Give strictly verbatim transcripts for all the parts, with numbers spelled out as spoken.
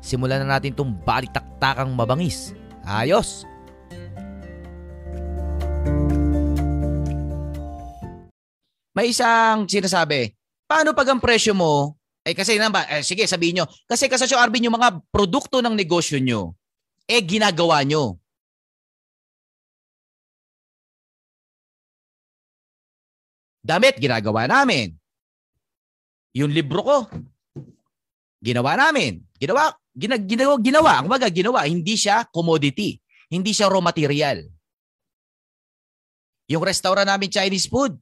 Simulan na natin itong balitaktakang mabangis. Ayos! May isang sinasabi, paano pag ang presyo mo, eh kasi naman, eh, sige sabihin nyo, kasi kasosyo Arvin yung mga produkto ng negosyo nyo, eh ginagawa nyo. Damit, ginagawa namin. Yung libro ko, ginawa namin. Ginawa, gina, ginawa, ginawa, ang baga ginawa, hindi siya commodity, hindi siya raw material. Yung restaurant namin Chinese food,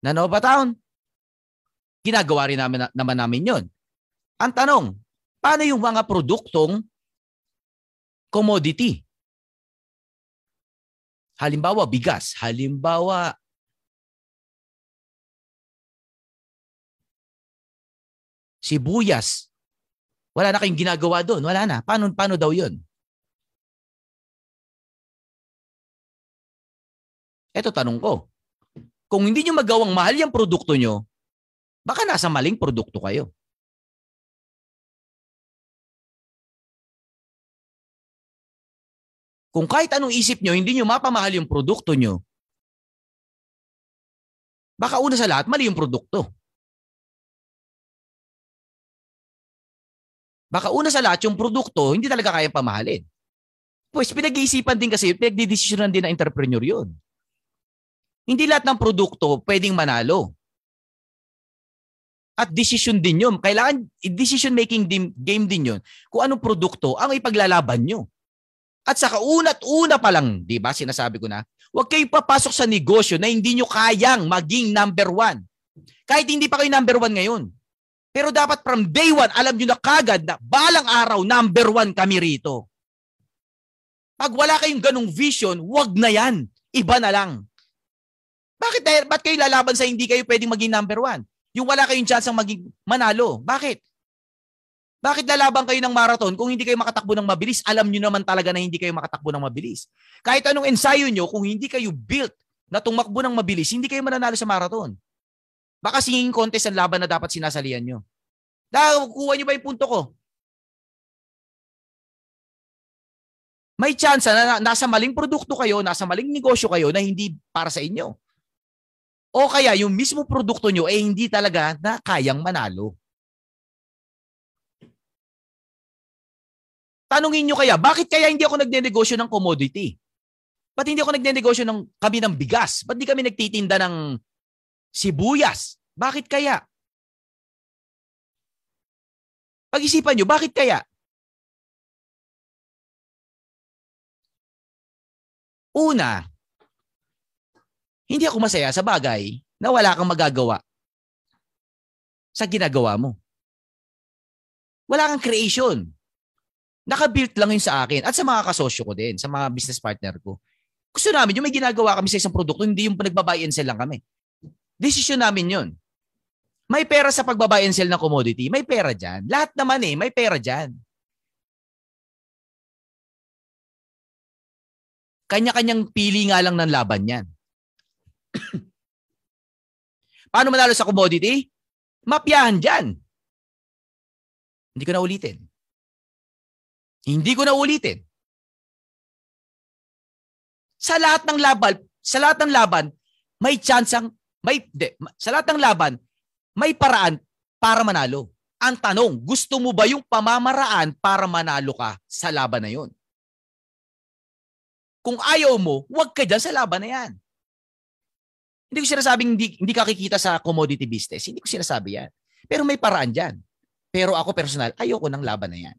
na Nova Town, ginagawa rin namin, naman namin yun. Ang tanong, paano yung mga produktong commodity? Halimbawa bigas, halimbawa sibuyas. Wala na kayong ginagawa doon. Wala na. Paano, paano daw yun? Eto tanong ko. Kung hindi nyo magawang mahal yung produkto nyo, baka nasa maling produkto kayo. Kung kahit anong isip nyo, hindi nyo mapamahal yung produkto nyo, baka una sa lahat, mali yung produkto. Baka una sa lahat, yung produkto, hindi talaga kayang pamahalin. Pues pinag-iisipan din kasi, pinag-didesisyonan din ng entrepreneur yun. Hindi lahat ng produkto pwedeng manalo. At decision din yun. Kailangan, decision-making game din yun. Kung anong produkto ang ipaglalaban nyo. At saka una't-una pa lang, di ba, sinasabi ko na, huwag kayo papasok sa negosyo na hindi nyo kayang maging number one. Kahit hindi pa kayo number one ngayon. Pero dapat from day one, alam nyo na kagad na balang araw, number one kami rito. Pag wala kayong ganung vision, wag na yan. Iba na lang. Bakit? Dahil, ba't kayo lalaban sa hindi kayo pwedeng maging number one? Yung wala kayong chance ang maging manalo. Bakit? Bakit lalaban kayo ng marathon kung hindi kayo makatakbo ng mabilis? Alam nyo naman talaga na hindi kayo makatakbo ng mabilis. Kahit anong ensayo nyo, kung hindi kayo built na tumakbo ng mabilis, hindi kayo mananalo sa marathon. Baka singing contest ang laban na dapat sinasalian nyo. Dahil kukuha nyo ba yung punto ko? May chance na nasa maling produkto kayo, nasa maling negosyo kayo na hindi para sa inyo. O kaya yung mismo produkto nyo ay eh, hindi talaga na kayang manalo. Tanungin nyo kaya, bakit kaya hindi ako nagnenegosyo ng commodity? Ba't hindi ako nagnenegosyo ng kami ng bigas? Ba't di kami nagtitinda ng sibuyas? Bakit kaya? Pag-isipan nyo, bakit kaya? Una, hindi ako masaya sa bagay na wala kang magagawa sa ginagawa mo. Wala kang creation. Nakabuilt lang yun sa akin at sa mga kasosyo ko din, sa mga business partner ko. Gusto namin yung may ginagawa kami sa isang produkto, hindi yung nagbabuy and sell lang kami. Desisyon namin yun. May pera sa pagbabuy and sell ng commodity. May pera dyan. Lahat naman eh, may pera dyan. Kanya-kanyang pili nga lang ng laban yan. Paano manalo sa commodity? Mapyahan dyan. Hindi ko na ulitin. Hindi ko na ulitin. Sa lahat ng laban, sa lahat ng laban, may chance ang May, de, sa lahat ng laban, may paraan para manalo. Ang tanong, gusto mo ba yung pamamaraan para manalo ka sa laban na yun? Kung ayaw mo, huwag ka dyan sa laban na yan. Hindi ko sinasabing hindi, hindi ka kikita sa commodity business. Hindi ko sinasabi yan. Pero may paraan dyan. Pero ako personal, ayoko ng laban na yan.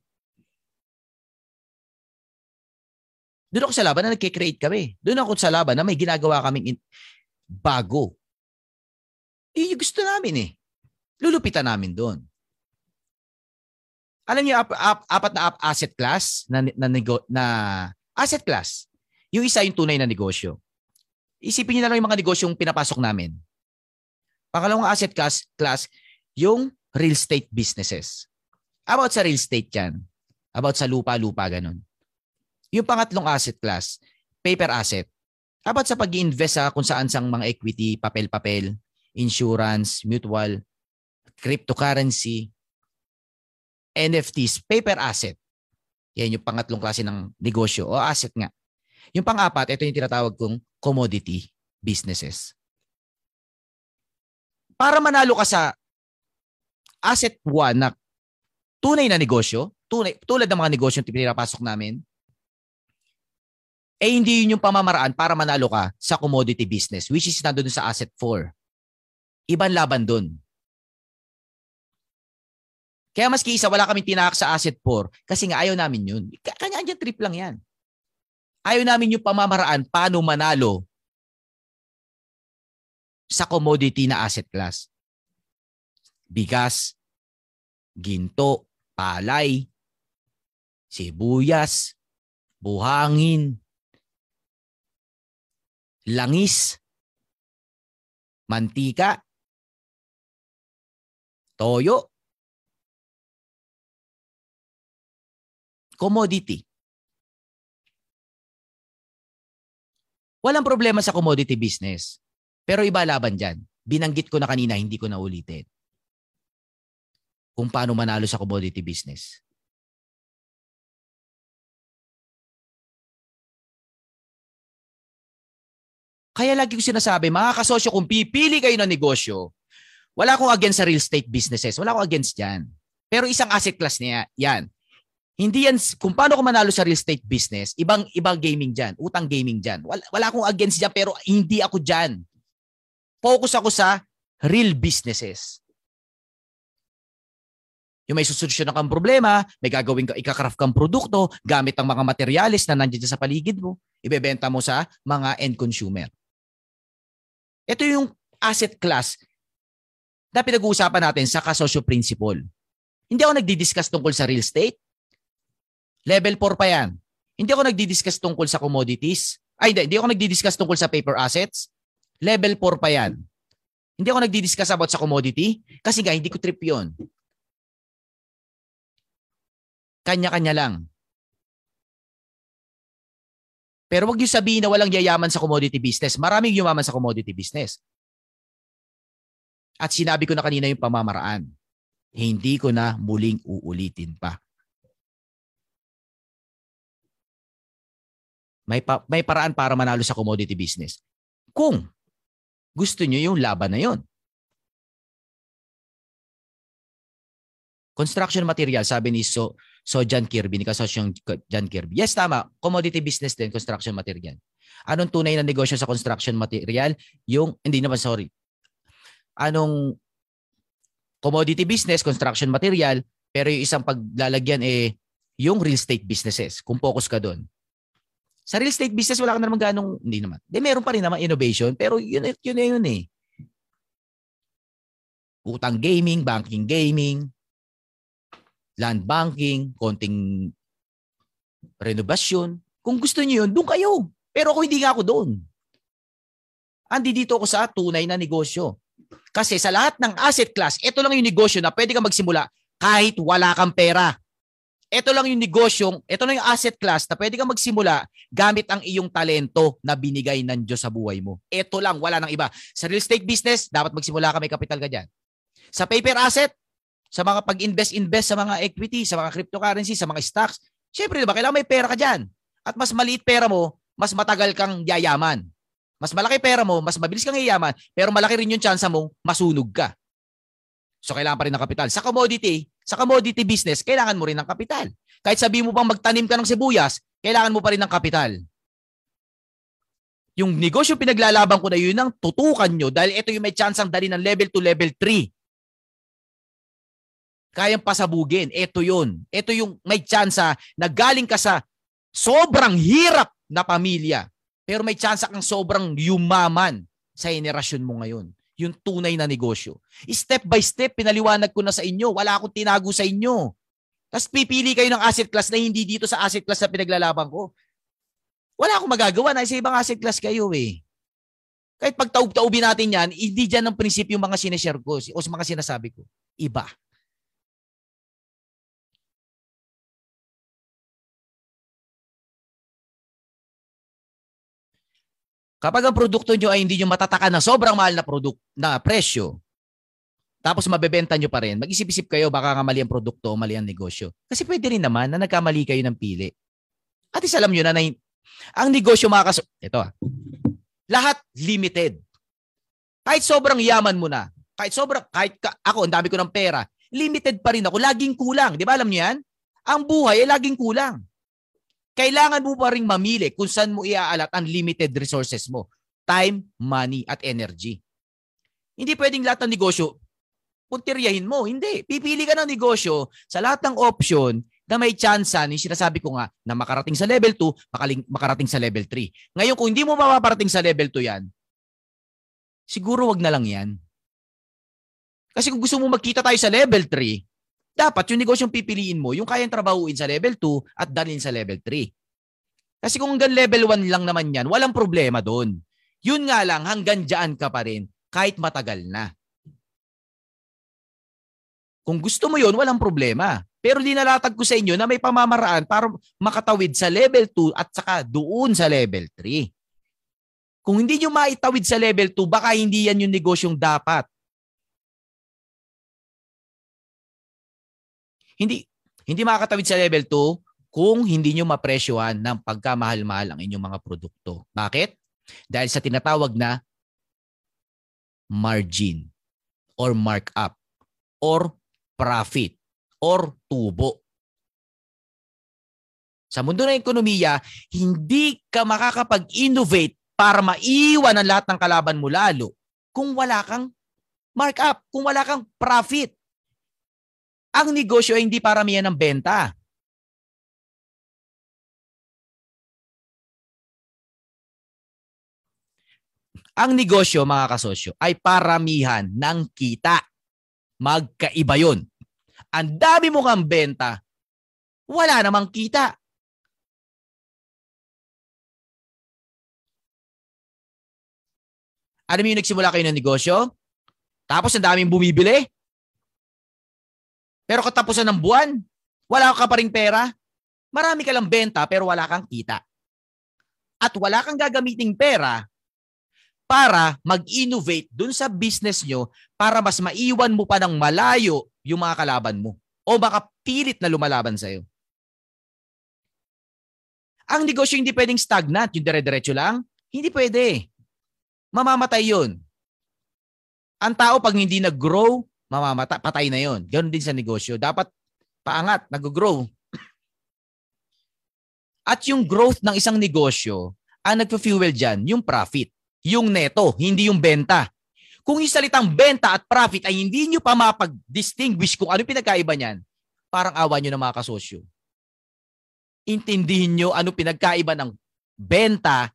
Doon ako sa laban na nagkikreate kami. Doon ako sa laban na may ginagawa kaming in- bago. Iyon yung gusto namin eh. Lulupitan namin doon. alam niyo ap, ap, apat na ap, asset class na na, nego, na asset class. Yung isa yung tunay na negosyo. Isipin niyo na lang yung mga negosyong pinapasok namin. Pangalawang asset class, class yung real estate businesses. About sa real estate yan. About sa lupa-lupa, ganun. Yung pangatlong asset class, paper asset. About sa pag-i-invest sa kung saan sang mga equity, papel-papel, insurance, mutual, cryptocurrency, N F Ts, paper asset. Yan yung pangatlong klase ng negosyo o asset nga. Yung pang-apat, ito yung tinatawag kong commodity businesses. Para manalo ka sa asset one na tunay na negosyo, tunay, tulad ng mga negosyo yung pinapasok namin, eh hindi yun yung pamamaraan para manalo ka sa commodity business, which is nandun sa asset four. Ibang laban dun. Kaya maski isa, wala kaming tinahak sa asset four kasi nga ayaw namin yun. Kanya-kanya trip lang yan. Ayaw namin yung pamamaraan paano manalo sa commodity na asset class. Bigas, ginto, palay, sibuyas, buhangin, langis, mantika, toyo, commodity. Walang problema sa commodity business. Pero iba laban dyan. Binanggit ko na kanina, hindi ko na ulitin. Kung paano manalo sa commodity business. Kaya lagi ko sinasabi, mga kasosyo, kung pipili kayo ng negosyo, wala akong against sa real estate businesses. Wala akong against dyan. Pero isang asset class niya, yan. Hindi yan, kung paano ko manalo sa real estate business, ibang ibang gaming dyan, utang gaming dyan. Wala, wala akong against dyan, pero hindi ako dyan. Focus ako sa real businesses. Yung may susolusyon kang problema, may gagawin, ikakraft kang produkto, gamit ang mga materialis na nandiyan sa paligid mo, ibebenta mo sa mga end consumer. Ito yung asset class na pinag-uusapan natin sa kasosyo principle. Hindi ako nagdi-discuss tungkol sa real estate. Level four pa yan. Hindi ako nagdi-discuss tungkol sa commodities. Ay, hindi, hindi ako nagdi-discuss tungkol sa paper assets. Level four pa yan. Hindi ako nagdi-discuss about sa commodity kasi nga hindi ko trip yun. Kanya-kanya lang. Pero wag niyo sabihin na walang yayaman sa commodity business. Maraming yumaman sa commodity business. At sinabi ko na kanina yung pamamaraan. Hindi ko na muling uulitin pa. May, pa- may paraan para manalo sa commodity business. Kung gusto nyo yung laban na yun. Construction material, sabi ni so, so John Kirby, ni kasosyong John Kirby. Yes, tama. Commodity business din, construction material. Anong tunay na negosyo sa construction material? Yung, hindi naman, sorry. Anong commodity business, construction material, pero yung isang paglalagyan eh, yung real estate businesses. Kung focus ka doon. Sa real estate business, wala ka na naman ganong, hindi naman. De, meron pa rin naman innovation, pero yun, yun na yun eh. Utang gaming, banking gaming, land banking, konting renovation. Kung gusto niyo yun, doon kayo. Pero ako hindi nga ako doon. Andi dito ako sa tunay na negosyo. Kasi sa lahat ng asset class, ito lang yung negosyo na pwede kang magsimula kahit wala kang pera. Ito lang yung negosyong, ito lang yung asset class na pwede kang magsimula gamit ang iyong talento na binigay ng Diyos sa buhay mo. Ito lang, wala nang iba. Sa real estate business, dapat magsimula ka, may kapital ka dyan. Sa paper asset, sa mga pag-invest-invest sa mga equity, sa mga cryptocurrency, sa mga stocks, syempre diba, kailangan may pera ka dyan. At mas maliit pera mo, mas matagal kang yayaman. Mas malaki pera mo, mas mabilis kang yayaman, pero malaki rin yung chance mo, masunog ka. So, kailangan pa rin ng kapital. Sa commodity, sa commodity business, kailangan mo rin ng kapital. Kahit sabihin mo pang magtanim ka ng sibuyas, kailangan mo pa rin ng kapital. Yung negosyo pinaglalaban ko na yun ang tutukan nyo dahil ito yung may chance ang dali ng level to level three. Kayang pasabugin. Ito yun. Ito yung may chance na galing ka sa sobrang hirap na pamilya. Pero may chance kang sobrang yumaman sa henerasyon mo ngayon. Yung tunay na negosyo. Step by step, pinaliwanag ko na sa inyo. Wala akong tinago sa inyo. Tapos pipili kayo ng asset class na hindi dito sa asset class na pinaglalaban ko. Wala akong magagawa. Nasa ibang asset class kayo eh. Kahit pagtaub-taubin natin yan, hindi dyan ang prinsipyo yung mga sinishare ko o mga sinasabi ko. Iba. Kapag ang produkto nyo ay hindi nyo matataka na sobrang mahal na, produk na presyo, tapos mabebenta nyo pa rin, mag-isip-isip kayo baka nga mali ang produkto o mali ang negosyo. Kasi pwede rin naman na nagkamali kayo ng pili. At alam nyo na, na ang negosyo mga kaso... Ito ah. Lahat limited. Kahit sobrang yaman mo na, kahit sobrang... Kahit ka, ako, ang dami ko ng pera, limited pa rin ako. Laging kulang. Di ba alam nyo yan? Ang buhay ay laging kulang. Kailangan mo pa rin mamili kung saan mo iaalat ang limited resources mo. Time, money, at energy. Hindi pwedeng lahat ng negosyo punteriyahin mo. Hindi. Pipili ka ng negosyo sa lahat ng option na may tsansa, yung sinasabi ko nga, na makarating sa level two, makaling, makarating sa level three. Ngayon, kung hindi mo mapaparating sa level two yan, siguro wag na lang yan. Kasi kung gusto mo magkita tayo sa level three, dapat yung negosyong pipiliin mo, yung kayang trabahuin sa level two at dalhin sa level three. Kasi kung hanggang level one lang naman yan, walang problema doon. Yun nga lang, hanggang dyan ka pa rin, kahit matagal na. Kung gusto mo yun, walang problema. Pero dinalatag ko sa inyo na may pamamaraan para makatawid sa level two at saka doon sa level three. Kung hindi nyo maitawid sa level two, baka hindi yan yung negosyong dapat. Hindi hindi makakatawid sa level two kung hindi nyo mapresyohan ng pagkamahal-mahal ang inyong mga produkto. Bakit? Dahil sa tinatawag na margin or markup or profit or tubo. Sa mundo ng ekonomiya, hindi ka makakapag-innovate para maiwan ang lahat ng kalaban mo lalo kung wala kang markup, kung wala kang profit. Ang negosyo ay hindi paramihan ng benta. Ang negosyo, mga kasosyo, ay paramihan ng kita. Magkaiba yun. Ang dami mo kang benta, wala namang kita. Alam mo yung nagsimula kayo ng negosyo? Tapos ang daming bumibili? Pero katapusan ng buwan, wala ka pa ring pera? Marami ka lang benta pero wala kang kita. At wala kang gagamiting pera para mag-innovate dun sa business nyo para mas maiwan mo pa ng malayo yung mga kalaban mo o baka pilit na lumalaban sa'yo. Ang negosyo hindi pwedeng stagnant, yung dire-diretso lang, hindi pwede. Mamamatay yun. Ang tao pag hindi nag-grow, mamamata, patay na yun. Ganun din sa negosyo. Dapat paangat, nag-grow. At yung growth ng isang negosyo, ang nagpa-fuel dyan, yung profit. Yung neto, hindi yung benta. Kung yung salitang benta at profit ay hindi nyo pa mapag-distinguish kung ano pinagkaiba niyan, parang awa nyo ng mga kasosyo. Intindihin nyo ano pinagkaiba ng benta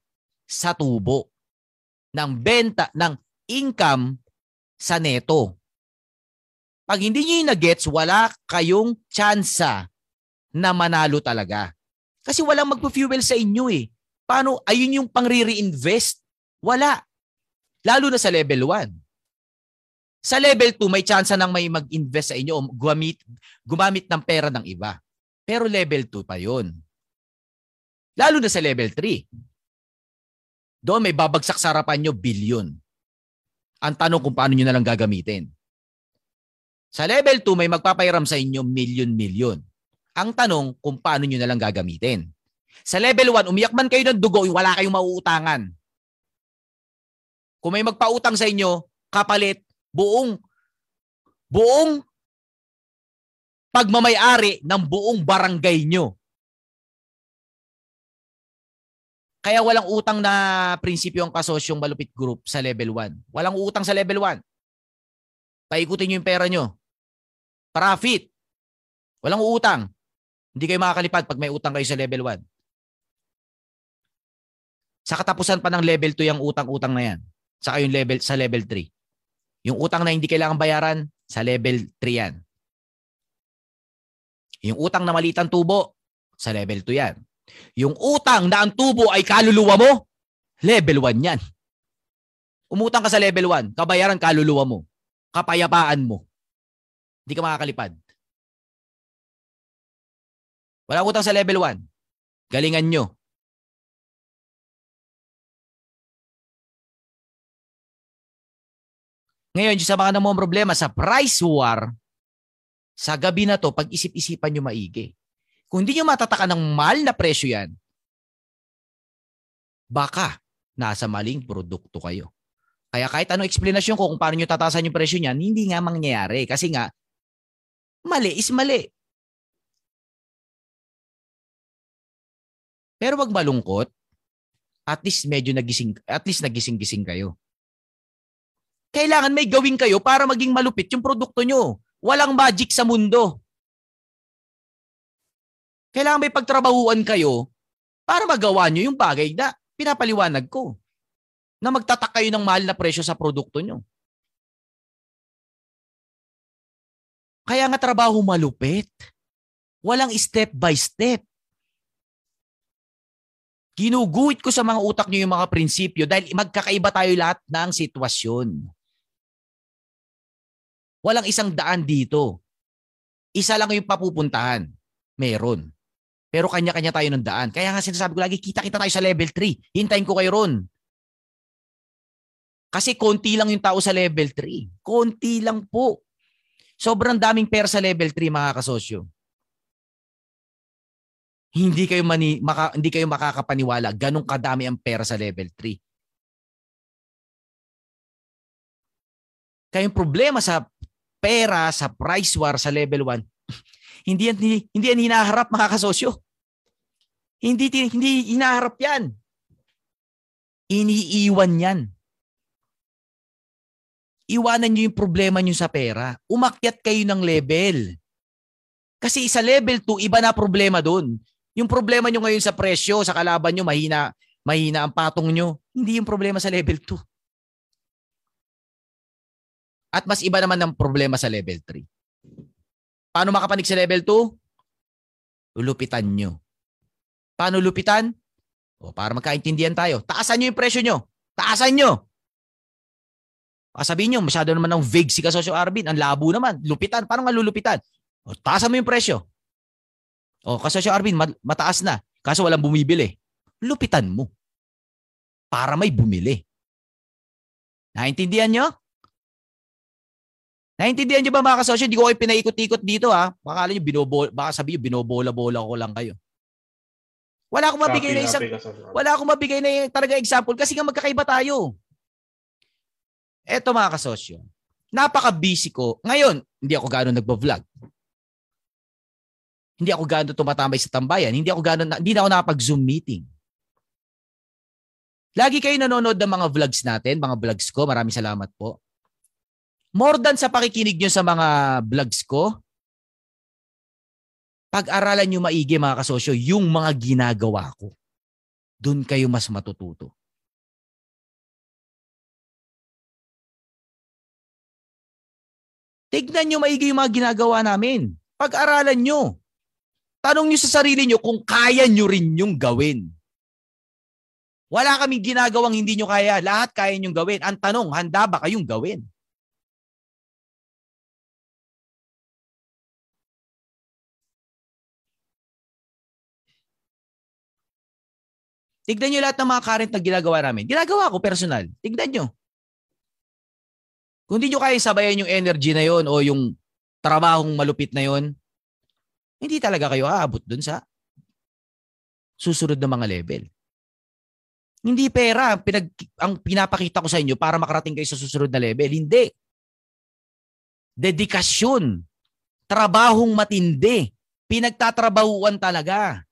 sa tubo, ng benta, ng income sa neto. Pag hindi nyo yung nag-gets, wala kayong tsansa na manalo talaga. Kasi walang magpo-fuel sa inyo eh. Paano? Ayun yung pang-re-reinvest. Wala. Lalo na sa level one. Sa level two, may chance nang may mag-invest sa inyo o gumamit, gumamit ng pera ng iba. Pero level two pa yun. Lalo na sa level three. Doon may babagsak sa harapan nyo, billion. Ang tanong kung paano nyo nalang gagamitin. Sa level two, may magpapairam sa inyo, million-million. Ang tanong kung paano nyo nalang gagamitin. Sa level one, umiyak man kayo ng dugo, wala kayong mauutangan. Kung may magpautang sa inyo, kapalit buong buong pagmamay-ari ng buong barangay nyo. Kaya walang utang na prinsipyo ang kasosyong malupit group sa level one. Walang utang sa level one. Paikutin nyo yung pera nyo. Profit. Walang utang. Hindi kayo makakalipad pag may utang kayo sa level one. Sa katapusan pa ng level two yung utang-utang na yan. Saka yung level, sa level three. Yung utang na hindi kailangan bayaran, sa level three yan. Yung utang na maliit ang tubo, sa level two yan. Yung utang na ang tubo ay kaluluwa mo, level one yan. Umutang ka sa level one, kabayaran kaluluwa mo, kapayapaan mo. Hindi ka makakalipad. Walang utang sa level one. Galingan nyo. Ngayon, sa mga namang problema sa price war, sa gabi na to, pag-isip-isipan nyo maigi. Kung hindi nyo matataka ng mahal na presyo yan, baka nasa maling produkto kayo. Kaya kahit anong explanation ko kung paano nyo tatasan yung presyo niyan, hindi nga mangyayari. Kasi nga, mali is mali. Pero wag malungkot, at least medyo nagising, at least nagising-gising kayo. Kailangan may gawin kayo para maging malupit yung produkto nyo. Walang magic sa mundo. Kailangan may pagtrabahuan kayo para magawa nyo yung bagay na pinapaliwanag ko. Na magtatak kayo ng mahal na presyo sa produkto nyo. Kaya nga trabaho malupit. Walang step by step. Ginuguhit ko sa mga utak nyo yung mga prinsipyo dahil magkakaiba tayo lahat ng sitwasyon. Walang isang daan dito. Isa lang yung papupuntahan. Meron. Pero kanya-kanya tayo ng daan. Kaya nga sinasabi ko lagi, kita-kita tayo sa level three. Hintayin ko kayo ron. Kasi konti lang yung tao sa level three. Konti lang po. Sobrang daming pera sa level three, mga kasosyo. Hindi kayo, mani, maka, hindi kayo makakapaniwala. Ganong kadami ang pera sa level three. Kaya yung problema sa pera, sa price war, sa level one, hindi yan, hindi yan hinaharap, mga kasosyo. Hindi, hindi hinaharap yan. Iniiwan yan. Iwanan nyo yung problema nyo sa pera. Umakyat kayo ng level. Kasi sa level two, iba na problema dun. Yung problema nyo ngayon sa presyo, sa kalaban nyo, mahina, mahina ang patong nyo. Hindi yung problema sa level two. At mas iba naman ang problema sa level three. Paano makapanig sa level two? Lupitan nyo. Paano lupitan? O, para magkaintindihan tayo. Taasan nyo yung presyo nyo. Taasan nyo. Sabihin nyo, masyado naman ng vague si Kasosyo Arvin. Ang labo naman. Lupitan. Paano nga lulupitan? O, taasan mo yung presyo. O, Kasosyo Arvin, mataas na. Kaso walang bumibili. Lupitan mo. Para may bumili. Naintindihan nyo? Naintindihan nyo ba, mga kasosyo? Hindi ko kayo pinaikot-ikot dito, ha? Baka alam nyo, binobola, baka sabihin nyo, binobola-bola ko lang kayo. Wala akong mabigay na isang, wala akong mabigay na talaga example kasi nga magkakaiba tayo. Eto, mga kasosyo, napaka-busy ko. Ngayon, hindi ako gano'n nagbablog. Hindi ako gano'n tumatambay sa tambayan. Hindi ako gano'n, hindi na ako nakapag-Zoom meeting. Lagi kayo nanonood ng mga vlogs natin, mga vlogs ko. Maraming salamat po. More than sa pakikinig nyo sa mga vlogs ko, pag-aralan nyo maigi, mga kasosyo, yung mga ginagawa ko. Doon kayo mas matututo. Tignan nyo maigi yung mga ginagawa namin. Pag-aralan nyo. Tanong nyo sa sarili nyo kung kaya nyo rin yung gawin. Wala kaming ginagawang hindi nyo kaya. Lahat kaya nyo gawin. Ang tanong, handa ba kayong gawin? Tignan nyo lahat ng mga current na ginagawa namin. Ginagawa ko personal. Tignan nyo. Kung hindi nyo kaya sabayan yung energy na yon o yung trabahong malupit na yon, hindi talaga kayo aabot dun sa susunod na mga level. Hindi pera pinag, ang pinapakita ko sa inyo para makarating kayo sa susunod na level. Hindi. Dedikasyon. Trabahong matindi. Pinagtatrabahuan talaga.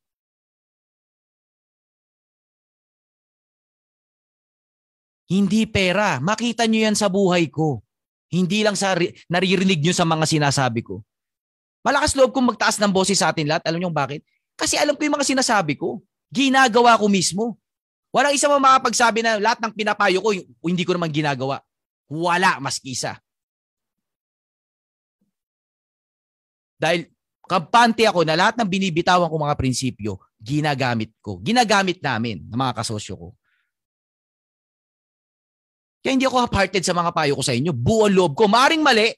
Hindi pera. Makita nyo yan sa buhay ko. Hindi lang sa naririnig nyo sa mga sinasabi ko. Malakas loob kong magtaas ng boses sa atin lahat. Alam nyo bakit? Kasi alam ko yung mga sinasabi ko. Ginagawa ko mismo. Walang isa mang makapagsabi na lahat ng pinapayo ko, hindi ko naman ginagawa. Wala, maski isa. Dahil kampante ako na lahat ng binibitawan ko mga prinsipyo, ginagamit ko. Ginagamit namin ng mga kasosyo ko. Kaya hindi ako half-hearted sa mga payo ko sa inyo. Buo ang loob ko. Maaring mali,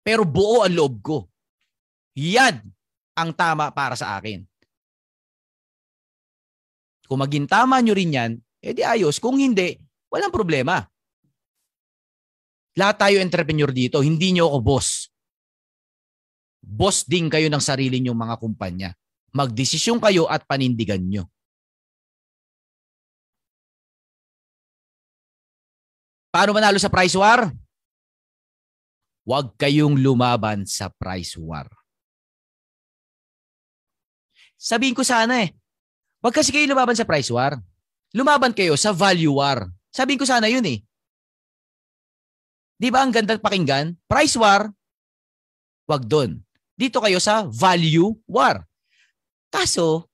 pero buo ang loob ko. Yan ang tama para sa akin. Kung maging tama nyo rin yan, edi ayos. Kung hindi, walang problema. Lahat tayo entrepreneur dito. Hindi nyo ako boss. Boss din kayo ng sarili nyong mga kumpanya. Magdesisyon kayo at panindigan nyo. Paano manalo sa price war? Huwag kayong lumaban sa price war. Sabihin ko sana eh, huwag kasi kayo lumaban sa price war. Lumaban kayo sa value war. Sabihin ko sana yun eh. Di ba ang ganda pakinggan? Price war, huwag doon. Dito kayo sa value war. Kaso,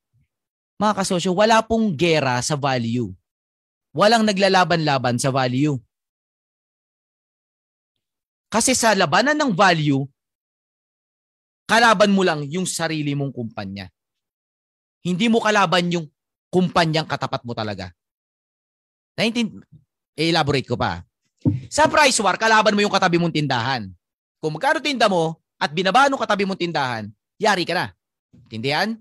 mga kasosyo, wala pong gera sa value. Walang naglalaban-laban sa value. Kasi sa labanan ng value, kalaban mo lang yung sarili mong kumpanya. Hindi mo kalaban yung kumpanyang katapat mo talaga. nineteen, elaborate ko pa. Sa price war, kalaban mo yung katabi mong tindahan. Kung magkano tinda mo at binaba nung katabi mong tindahan, yari ka na. Tindihan?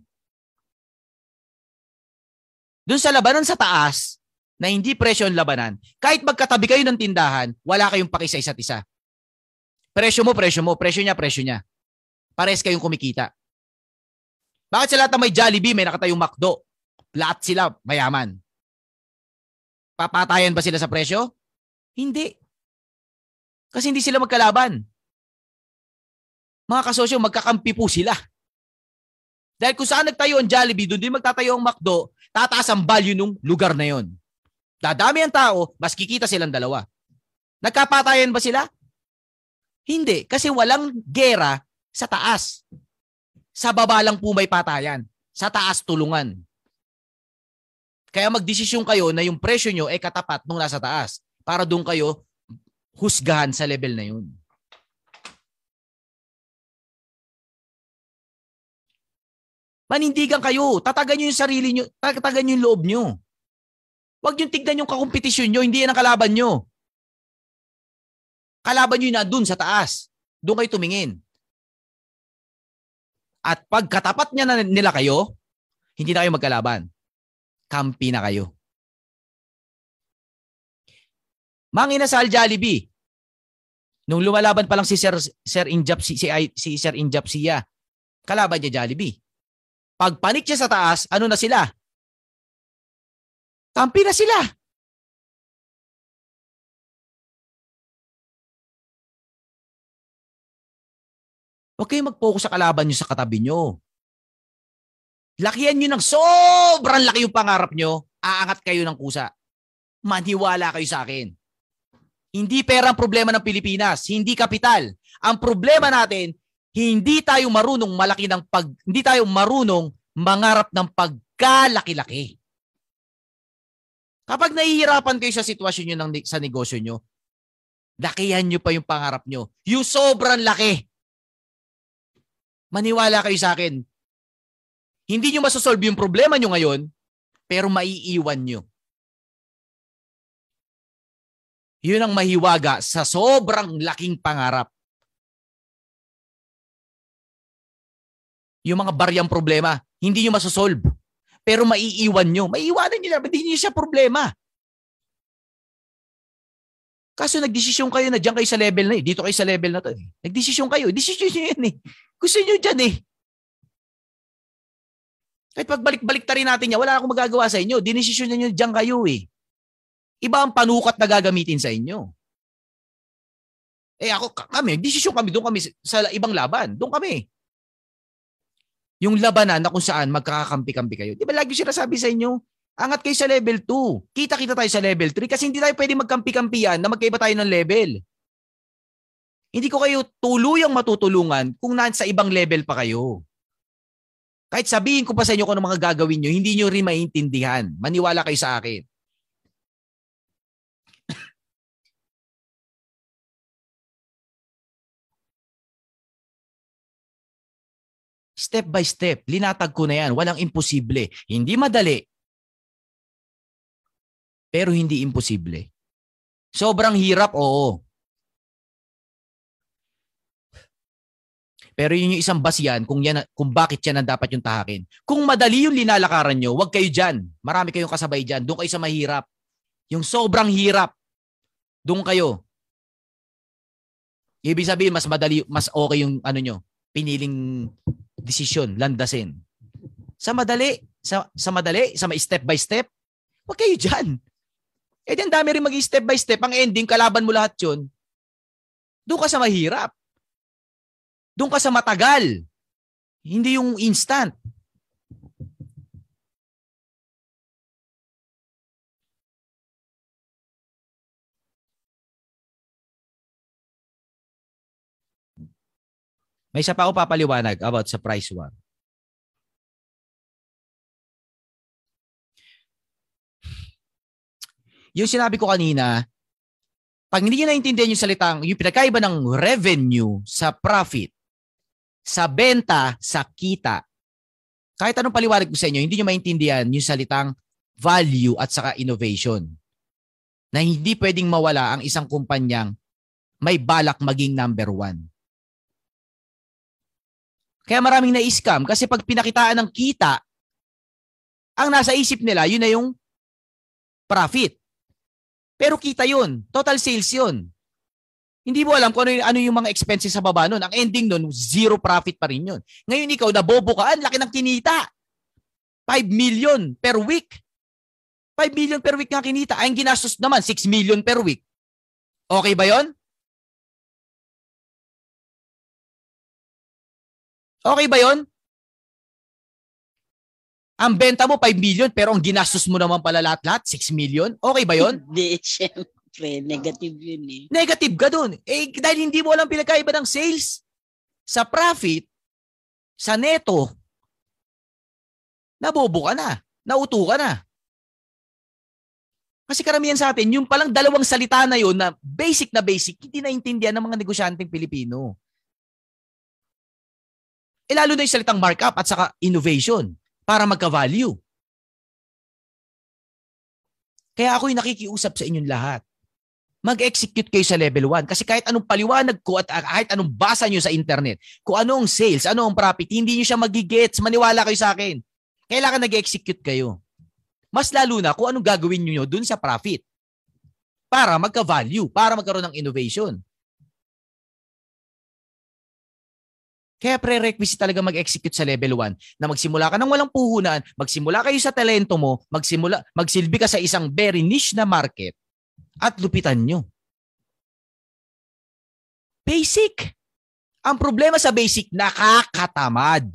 Doon sa labanan sa taas, na hindi presyo ang labanan, kahit magkatabi kayo ng tindahan, wala kayong paki sa isa't isa. Presyo mo, presyo mo. Presyo niya, presyo niya. Parehas kayong kumikita. Bakit sa lahat ng may Jollibee, may nakatayong McDo? Lahat sila mayaman. Papatayan ba sila sa presyo? Hindi. Kasi hindi sila magkalaban. Mga kasosyo, magkakampi po sila. Dahil kung saan nagtayo ang Jollibee, doon din magtatayo ang McDo, tataas ang value ng lugar na yon. Dadami ang tao, mas kikita silang dalawa. Nagkapatayan ba sila? Hindi, kasi walang gera sa taas. Sa baba lang po may patayan. Sa taas tulungan. Kaya magdesisyon kayo na yung presyo nyo ay katapat nung nasa taas para doon kayo husgahan sa level na yun. Manindigan kayo. Tatagan nyo yung sarili nyo. Tatagan nyo yung loob nyo. Huwag nyo tignan yung kakompetisyon nyo. Hindi yan ang kalaban nyo. Kalaban nyo na dun sa taas. Doon kayo tumingin. At pagkatapat niya na nila kayo, hindi na kayo magkalaban. Kampi na kayo. Mang inasal Jollibee. Nung lumalaban pa lang si Sir Sir Injap si, si, si Sir Injap siya. Kalaban niya Jollibee. Pag panik siya sa taas, ano na sila? Kampi na sila. Huwag kayong mag-focus sa kalaban nyo sa katabi nyo. Lakihan nyo ng sobrang laki yung pangarap nyo, aangat kayo ng kusa. Maniwala kayo sa akin. Hindi pera ang problema ng Pilipinas, hindi kapital. Ang problema natin, hindi tayo marunong malaki ng pag, hindi tayo marunong mangarap ng pagkalaki-laki. Kapag nahihirapan kayo sa sitwasyon nyo ng, sa negosyo nyo, lakihan nyo pa yung pangarap nyo. Yung sobrang laki. Maniwala kayo sa akin. Hindi nyo masosolve yung problema nyo ngayon, pero maiiwan nyo. Yun ang mahiwaga sa sobrang laking pangarap. Yung mga baryang problema, hindi nyo masosolve, pero maiiwan nyo. Maiiwanan nyo na, hindi nyo siya problema. Kaso nagdesisyon kayo na diyan kayo sa level na eh. Dito kayo sa level na to eh. Nagdesisyon kayo. Desisyon nyo yan eh. Gusto nyo dyan eh. Kahit pagbalik-balik ta rin natin yan, wala akong magagawa sa inyo. Dinesisyon nyo dyan kayo eh. Iba ang panukat na gagamitin sa inyo. Eh ako, kami, desisyon kami, doon kami sa ibang laban. Doon kami. Yung labanan na kung saan magkakakampi-kampi kayo. Di ba lagi sinasabi sa inyo? Angat kayo sa level two. Kita-kita tayo sa level three kasi hindi tayo pwede magkampi-kampihan na magkaiba tayo ng level. Hindi ko kayo tuluyang matutulungan kung nasa ibang level pa kayo. Kahit sabihin ko pa sa inyo kung ano mga gagawin nyo, hindi nyo rin maiintindihan. Maniwala kayo sa akin. Step by step, linatag ko na yan. Walang imposible. Hindi madali, pero hindi imposible. Sobrang hirap, oo. Pero yun yung isang basihan kung, yan, kung bakit yan ang dapat yung tahakin. Kung madali yung linalakaran nyo, huwag kayo dyan. Marami kayong kasabay dyan. Doon kayo sa mahirap. Yung sobrang hirap, doon kayo. Ibig sabihin, mas madali, mas okay yung ano nyo, piniling desisyon, landasin. Sa madali, sa, sa madali, sa step by step, huwag kayo dyan. Eh di ang dami rin mag-step by step. Ang ending, kalaban mo lahat yun. Doon ka sa mahirap. Doon ka sa matagal. Hindi yung instant. May isa pa ako papaliwanag about sa price war. Yung sinabi ko kanina, pag hindi nyo naintindihan yung salitang, yung pinagkaiba ng revenue sa profit, sa benta, sa kita. Kahit anong paliwanag ko sa inyo, hindi nyo maintindihan yung salitang value at saka innovation. Na hindi pwedeng mawala ang isang kumpanyang may balak maging number one. Kaya maraming na-scam kasi pag pinakitaan ng kita, ang nasa isip nila, yun na yung profit. Pero kita yun. Total sales yun. Hindi mo alam kung ano yung, ano yung mga expenses sa baba nun. Ang ending nun, zero profit pa rin yun. Ngayon ikaw, nabobo ka. Ang laki ng kinita. five million per week. five million per week nga kinita. Ay, ang ginastos naman, six million per week. Okay ba yun? Okay ba yun? Ang benta mo, five million, pero ang ginastos mo naman pala lahat-lahat, six million. Okay ba yun? Hindi, Pre, negative yun eh. Negative ka dun. Eh, dahil hindi mo alam pinagkaiba ng sales sa profit, sa neto, nabobo ka na. Nauto ka na. Kasi karamihan sa atin, yung palang dalawang salita na yun na basic na basic, hindi naintindihan ng mga negosyanteng Pilipino. E lalo na yung salitang markup at saka innovation para magka-value. Kaya ako'y nakikiusap sa inyong lahat. Mag-execute kayo sa level one. Kasi kahit anong paliwanag ko at kahit anong basa nyo sa internet, kung ano ang sales, ano ang profit, hindi nyo siya magigets. Maniwala kayo sa akin. Kailangan nag-execute kayo. Mas lalo na kung anong gagawin nyo dun sa profit para magka-value, para magkaroon ng innovation. Kaya prerequisite talaga mag-execute sa level one na magsimula ka ng walang puhunan, magsimula kayo sa talento mo, magsimula, magsilbi ka sa isang very niche na market. At lupitan nyo. Basic. Ang problema sa basic, nakakatamad.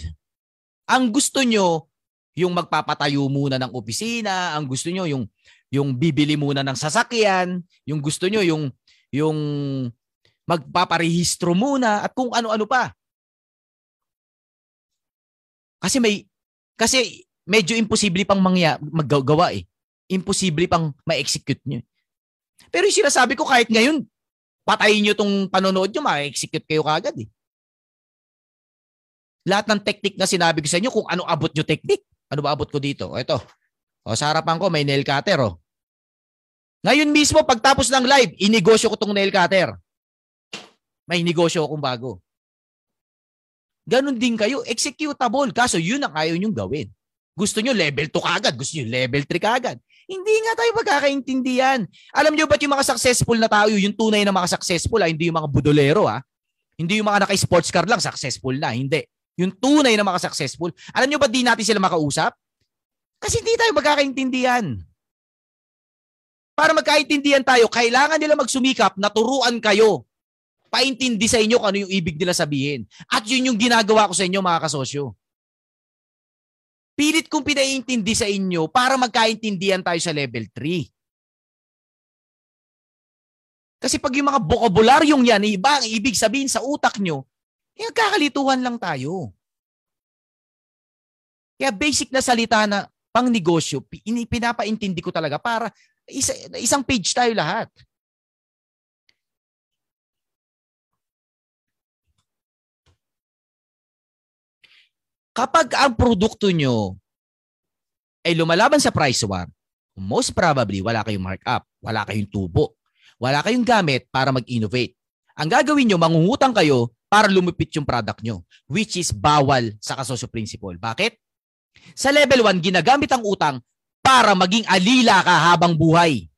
Ang gusto nyo, yung magpapatayo muna ng opisina, ang gusto nyo, yung, yung bibili muna ng sasakyan, yung gusto nyo, yung, yung magpaparehistro muna, at kung ano-ano pa. Kasi may, kasi medyo imposible pang mangya, maggawa eh. Imposible pang ma-execute nyo. Pero yung sinasabi ko kahit ngayon, patayin nyo itong panonood nyo, ma-execute kayo kagad eh. Lahat ng technique na sinabi ko sa inyo, kung ano abot nyo technique. Ano ba abot ko dito? O ito. O sa harapan ko, may nail cutter o. Ngayon mismo, pagtapos ng live, inegosyo ko itong nail cutter. May negosyo akong bago. Ganon din kayo. Executable. Kaso yun ang ayaw nyong gawin. Gusto nyo level two kagad. Gusto nyo level three kagad. Hindi nga tayo magkakaintindihan. Alam nyo ba't yung mga successful na tao, yung tunay na mga successful, ah, hindi yung mga budolero, ah. Hindi yung mga naka-sports car lang, successful na. Hindi. Yung tunay na mga successful. Alam nyo ba't di natin sila makausap? Kasi hindi tayo magkakaintindihan. Para magkaintindihan tayo, kailangan nila magsumikap na turuan kayo. Paintindi sa inyo kung ano yung ibig nila sabihin. At yun yung ginagawa ko sa inyo, mga kasosyo. Pilit kong pinaintindi sa inyo para magkaintindihan tayo sa level three. Kasi pag yung mga bokabularyong yan, iba ang ibig sabihin sa utak nyo, eh, kakalituhan lang tayo. Kaya basic na salita na pang negosyo, pinapaintindi ko talaga para isa, isang page tayo lahat. Kapag ang produkto nyo ay lumalaban sa price war, most probably wala kayong markup, wala kayong tubo, wala kayong gamit para mag-innovate. Ang gagawin nyo, mangungutang kayo para lumipit yung product nyo, which is bawal sa kasosyo principle. Bakit? Sa level one, ginagamit ang utang para maging alila ka habang buhay.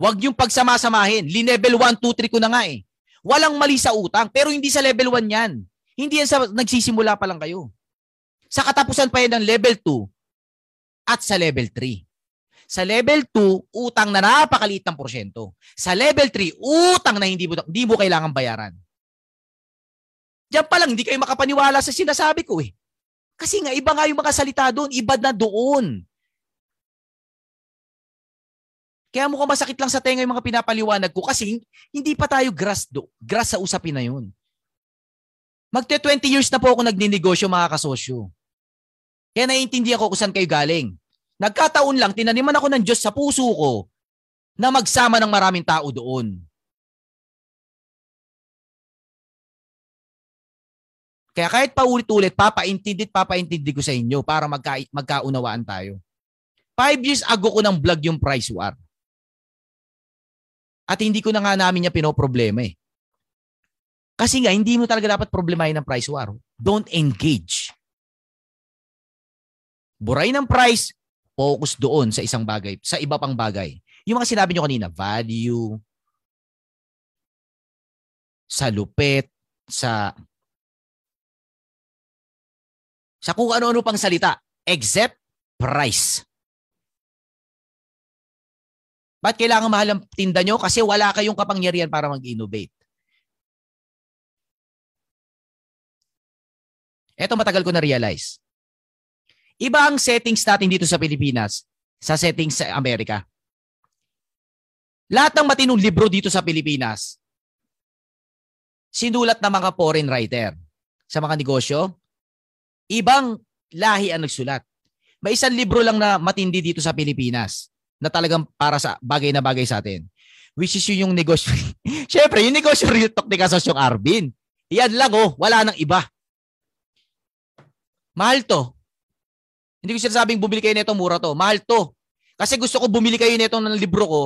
Huwag yung pagsamasamahin. Linevel one, two, three ko na nga eh. Walang mali sa utang, pero hindi sa level one yan. Hindi yan sa nagsisimula pa lang kayo. Sa katapusan pa yan ng level two at sa level three. Sa level two, utang na napakaliit ng porsyento. Sa level three, utang na hindi mo, hindi mo kailangan bayaran. Diyan pa lang, hindi kayo makapaniwala sa sinasabi ko eh. Kasi nga, iba nga yung mga salita doon. Iba na doon. Kaya mukhang masakit lang sa tenga yung mga pinapaliwanag ko kasi hindi pa tayo grass do, grass sa usapin na yun. Magte-twenty years na po ako nagninegosyo mga kasosyo. Kaya naiintindihan ko kung saan kayo galing. Nagkataon lang, tinaniman ako ng Diyos sa puso ko na magsama ng maraming tao doon. Kaya kahit paulit-ulit, papaintindit, papaintindi ko sa inyo para magka, magkaunawaan tayo. Five years ago ko nang vlog yung price war. At hindi ko na nga namin niya pinoproblema eh. Kasi nga, hindi mo talaga dapat problemahin ng price war. Don't engage. Buray ng price, focus doon sa isang bagay, sa iba pang bagay. Yung mga sinabi nyo kanina, value, sa lupet, sa sa kung ano-ano pang salita, except price. Ba't kailangan mahal ang tinda nyo? Kasi wala kayong kapangyarihan para mag-innovate. Eto matagal ko na-realize. Iba ang settings natin dito sa Pilipinas sa settings sa Amerika. Lahat ng matinong libro dito sa Pilipinas, sinulat ng mga foreign writer sa mga negosyo. Ibang lahi ang nagsulat. May isang libro lang na matindi dito sa Pilipinas na talagang para sa bagay na bagay sa atin. Which is yung negosyo. Siyempre, yung negosyo real talk ni Kasosyong Arvin. Yan lang oh, wala nang iba. Mahal to. Hindi ko sinasabing bumili kayo nito, mura to. Mahal to. Kasi gusto ko bumili kayo nito ng libro ko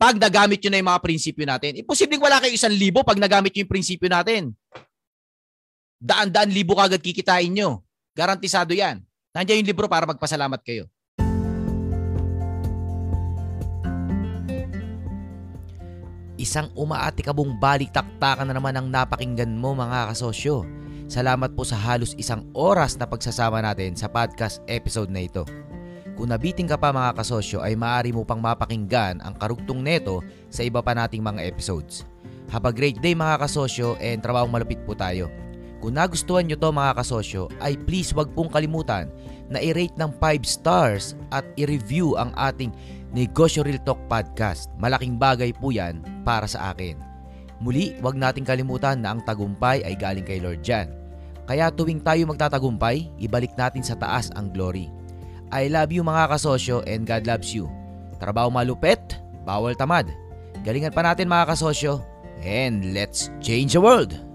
pag nagamit nyo na yung mga prinsipyo natin. Imposibleng wala kayo isang libo pag nagamit nyo yung prinsipyo natin. Daan-daan libo kagad kikitain nyo. Garantisado yan. Nandiyan yung libro para magpasalamat kayo. Isang umaatikabong balik-taktakan na naman ang napakinggan mo mga kasosyo. Salamat po sa halos isang oras na pagsasama natin sa podcast episode na ito. Kung nabiting ka pa mga kasosyo ay maaari mo pang mapakinggan ang karugtong neto sa iba pa nating mga episodes. Have a great day mga kasosyo and trabahong malupit po tayo. Kung nagustuhan nyo to mga kasosyo ay please wag pong kalimutan na i-rate ng five stars at i-review ang ating Negosyo Real Talk Podcast. Malaking bagay po yan para sa akin. Muli, wag nating kalimutan na ang tagumpay ay galing kay Lord Jan. Kaya tuwing tayo magtatagumpay, ibalik natin sa taas ang glory. I love you mga kasosyo and God loves you. Trabaho malupet, bawal tamad. Galingan pa natin mga kasosyo and let's change the world!